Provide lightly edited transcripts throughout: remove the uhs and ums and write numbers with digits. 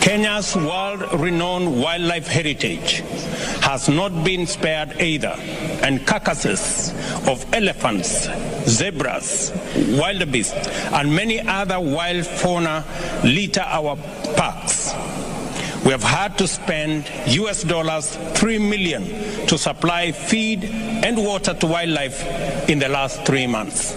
Kenya's world-renowned wildlife heritage has not been spared either, and carcasses of elephants, zebras, wildebeest, and many other wild fauna litter our parks. We have had to spend $3 million to supply feed and water to wildlife in the last 3 months.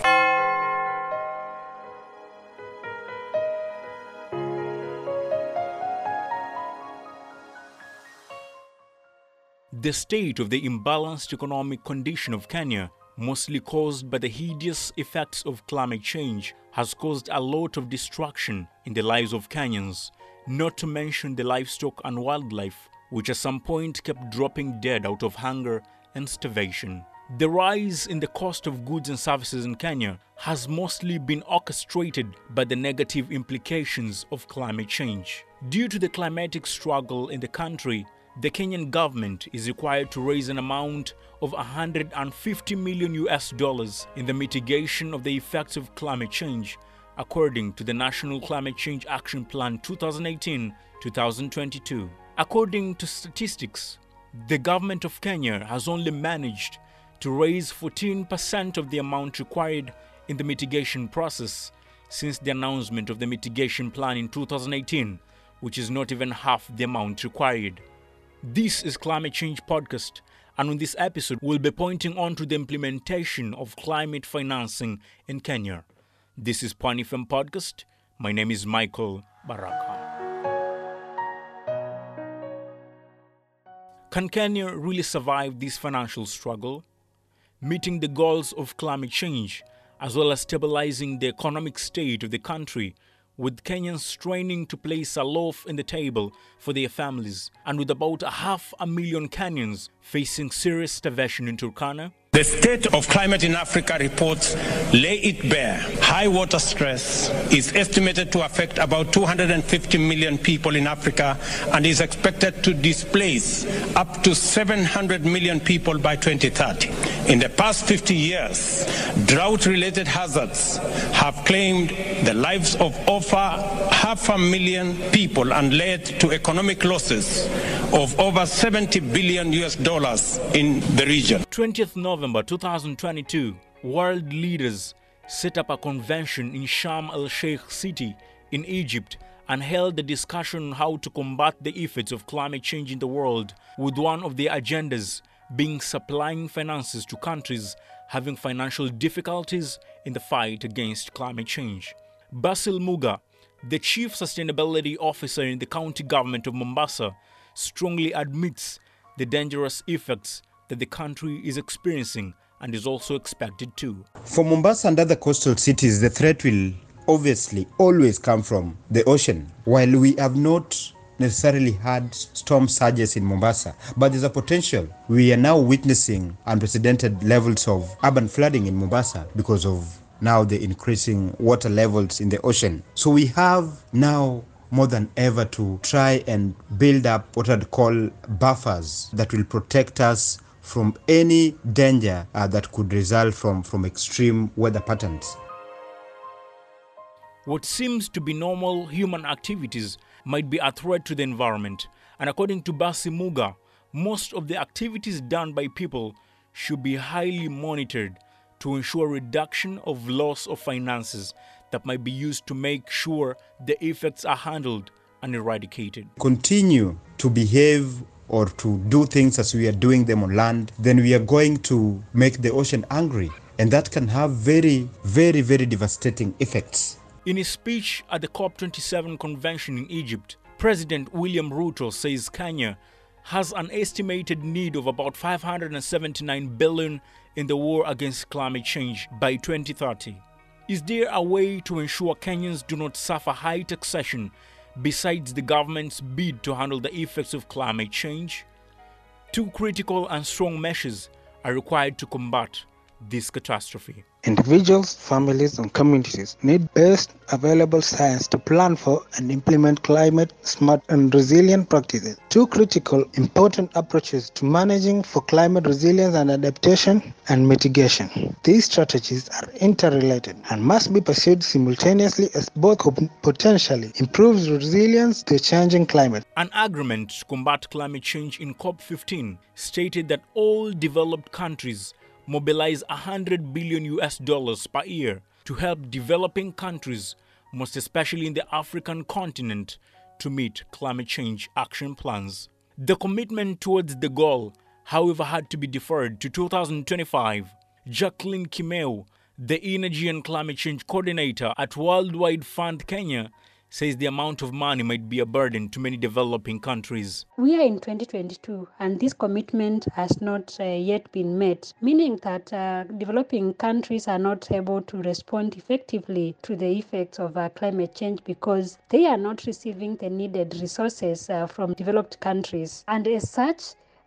The state of the imbalanced economic condition of Kenya, mostly caused by the hideous effects of climate change, has caused a lot of destruction in the lives of Kenyans, not to mention the livestock and wildlife, which at some point kept dropping dead out of hunger and starvation. The rise in the cost of goods and services in Kenya has mostly been orchestrated by the negative implications of climate change. Due to the climatic struggle in the country, the Kenyan government is required to raise an amount of $150 million in the mitigation of the effects of climate change, according to the National Climate Change Action Plan 2018-2022. According to statistics, the government of Kenya has only managed to raise 14% of the amount required in the mitigation process since the announcement of the mitigation plan in 2018, which is not even half the amount required. This is Climate Change Podcast, and on this episode we'll be pointing on to the implementation of climate financing in Kenya. This is Pwani FM Podcast. My name is Michael Baraka. Can Kenya really survive this financial struggle? Meeting the goals of climate change, as well as stabilizing the economic state of the country, with Kenyans straining to place a loaf in the table for their families, and with about 500,000 Kenyans facing serious starvation in Turkana. The State of Climate in Africa reports lay it bare. High water stress is estimated to affect about 250 million people in Africa and is expected to displace up to 700 million people by 2030. In the past 50 years, drought-related hazards have claimed the lives of over 500,000 people and led to economic losses of over $70 billion in the region. 20th November 2022, world leaders set up a convention in Sharm el-Sheikh City in Egypt and held a discussion on how to combat the effects of climate change in the world, with one of their agendas being supplying finances to countries having financial difficulties in the fight against climate change. Basil Muga, the chief sustainability officer in the county government of Mombasa, strongly admits the dangerous effects that the country is experiencing and is also expected to. For Mombasa and other coastal cities, the threat will obviously always come from the ocean. While we have not necessarily had storm surges in Mombasa, but there's a potential. We are now witnessing unprecedented levels of urban flooding in Mombasa because of now the increasing water levels in the ocean. So we have now more than ever to try and build up what I'd call buffers that will protect us from any danger that could result from extreme weather patterns. What seems to be normal human activities might be a threat to the environment. And according to Basil Muga, most of the activities done by people should be highly monitored to ensure reduction of loss of finances that might be used to make sure the effects are handled and eradicated. Continue to behave or to do things as we are doing them on land, then we are going to make the ocean angry. And that can have very, very, very devastating effects. In his speech at the COP27 convention in Egypt, President William Ruto says Kenya has an estimated need of about 579 billion in the war against climate change by 2030. Is there a way to ensure Kenyans do not suffer high taxation besides the government's bid to handle the effects of climate change? Two critical and strong measures are required to combat this catastrophe. Individuals, families, and communities need best available science to plan for and implement climate-smart and resilient practices. Two critical, important approaches to managing for climate resilience and adaptation and mitigation. These strategies are interrelated and must be pursued simultaneously as both could potentially improve resilience to changing climate. An agreement to combat climate change in COP15 stated that all developed countries mobilize $100 billion per year to help developing countries, most especially in the African continent, to meet climate change action plans. The commitment towards the goal, however, had to be deferred to 2025. Jacklyn Kimeu, the Energy and Climate Change Coordinator at World Wide Fund Kenya, says the amount of money might be a burden to many developing countries. We are in 2022 and this commitment has not yet been met, meaning that developing countries are not able to respond effectively to the effects of climate change because they are not receiving the needed resources from developed countries. And as such,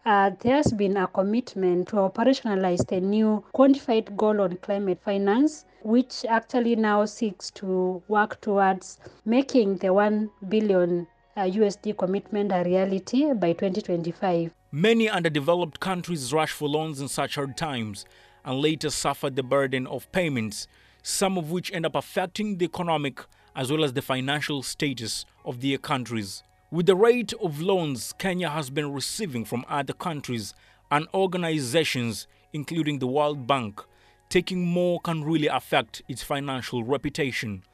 there has been a commitment to operationalize the new quantified goal on climate finance, which actually now seeks to work towards making the $1 billion USD commitment a reality by 2025. Many underdeveloped countries rush for loans in such hard times and later suffer the burden of payments, some of which end up affecting the economic as well as the financial status of their countries. With the rate of loans Kenya has been receiving from other countries and organizations, including the World Bank, taking more can really affect its financial reputation.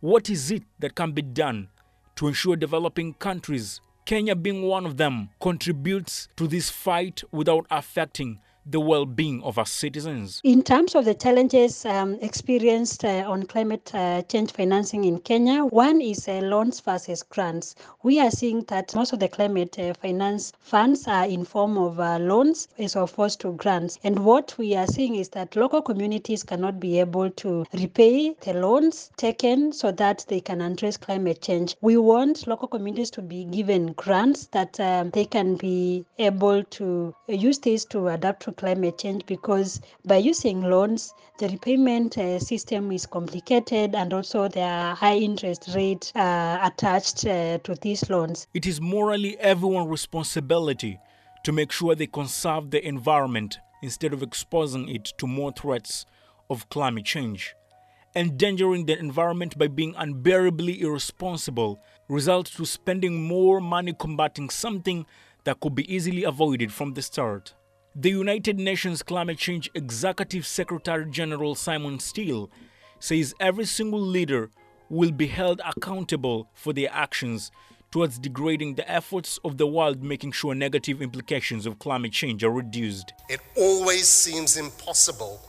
What is it that can be done to ensure developing countries, Kenya being one of them, contributes to this fight without affecting the well-being of our citizens? In terms of the challenges experienced on climate change financing in Kenya, one is loans versus grants. We are seeing that most of the climate finance funds are in form of loans as opposed to grants. And what we are seeing is that local communities cannot be able to repay the loans taken so that they can address climate change. We want local communities to be given grants that they can be able to use this to adapt to climate change, because by using loans, the repayment system is complicated and also there are high interest rates attached to these loans. It is morally everyone's responsibility to make sure they conserve the environment instead of exposing it to more threats of climate change. Endangering the environment by being unbearably irresponsible results to spending more money combating something that could be easily avoided from the start. The United Nations Climate Change Executive Secretary General Simon Steele says every single leader will be held accountable for their actions towards degrading the efforts of the world, making sure negative implications of climate change are reduced. It always seems impossible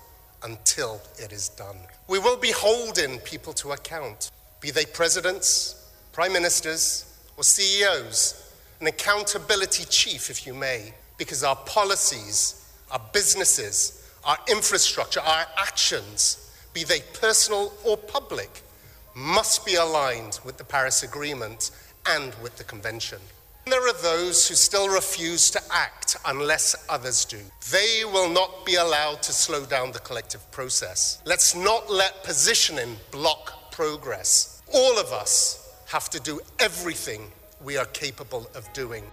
until it is done. We will be holding people to account, be they presidents, prime ministers, or CEOs, an accountability chief, if you may. Because our policies, our businesses, our infrastructure, our actions, be they personal or public, must be aligned with the Paris Agreement and with the Convention. There are those who still refuse to act unless others do. They will not be allowed to slow down the collective process. Let's not let positioning block progress. All of us have to do everything we are capable of doing.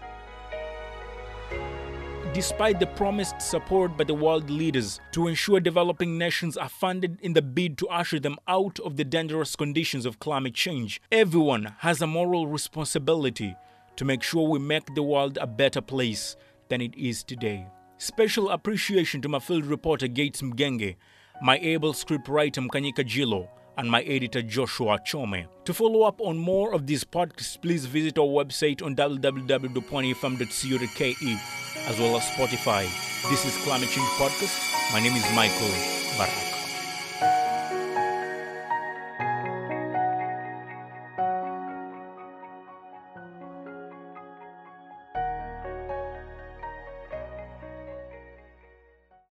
Despite the promised support by the world leaders to ensure developing nations are funded in the bid to usher them out of the dangerous conditions of climate change, everyone has a moral responsibility to make sure we make the world a better place than it is today. Special appreciation to my field reporter Gates Mgenge, my able scriptwriter Mkanika Jilo, and my editor Joshua Chome. To follow up on more of these podcasts, please visit our website on www.pwaniFM.co.ke, as well as Spotify. This is Climate Change Podcast. My name is Michael Barak.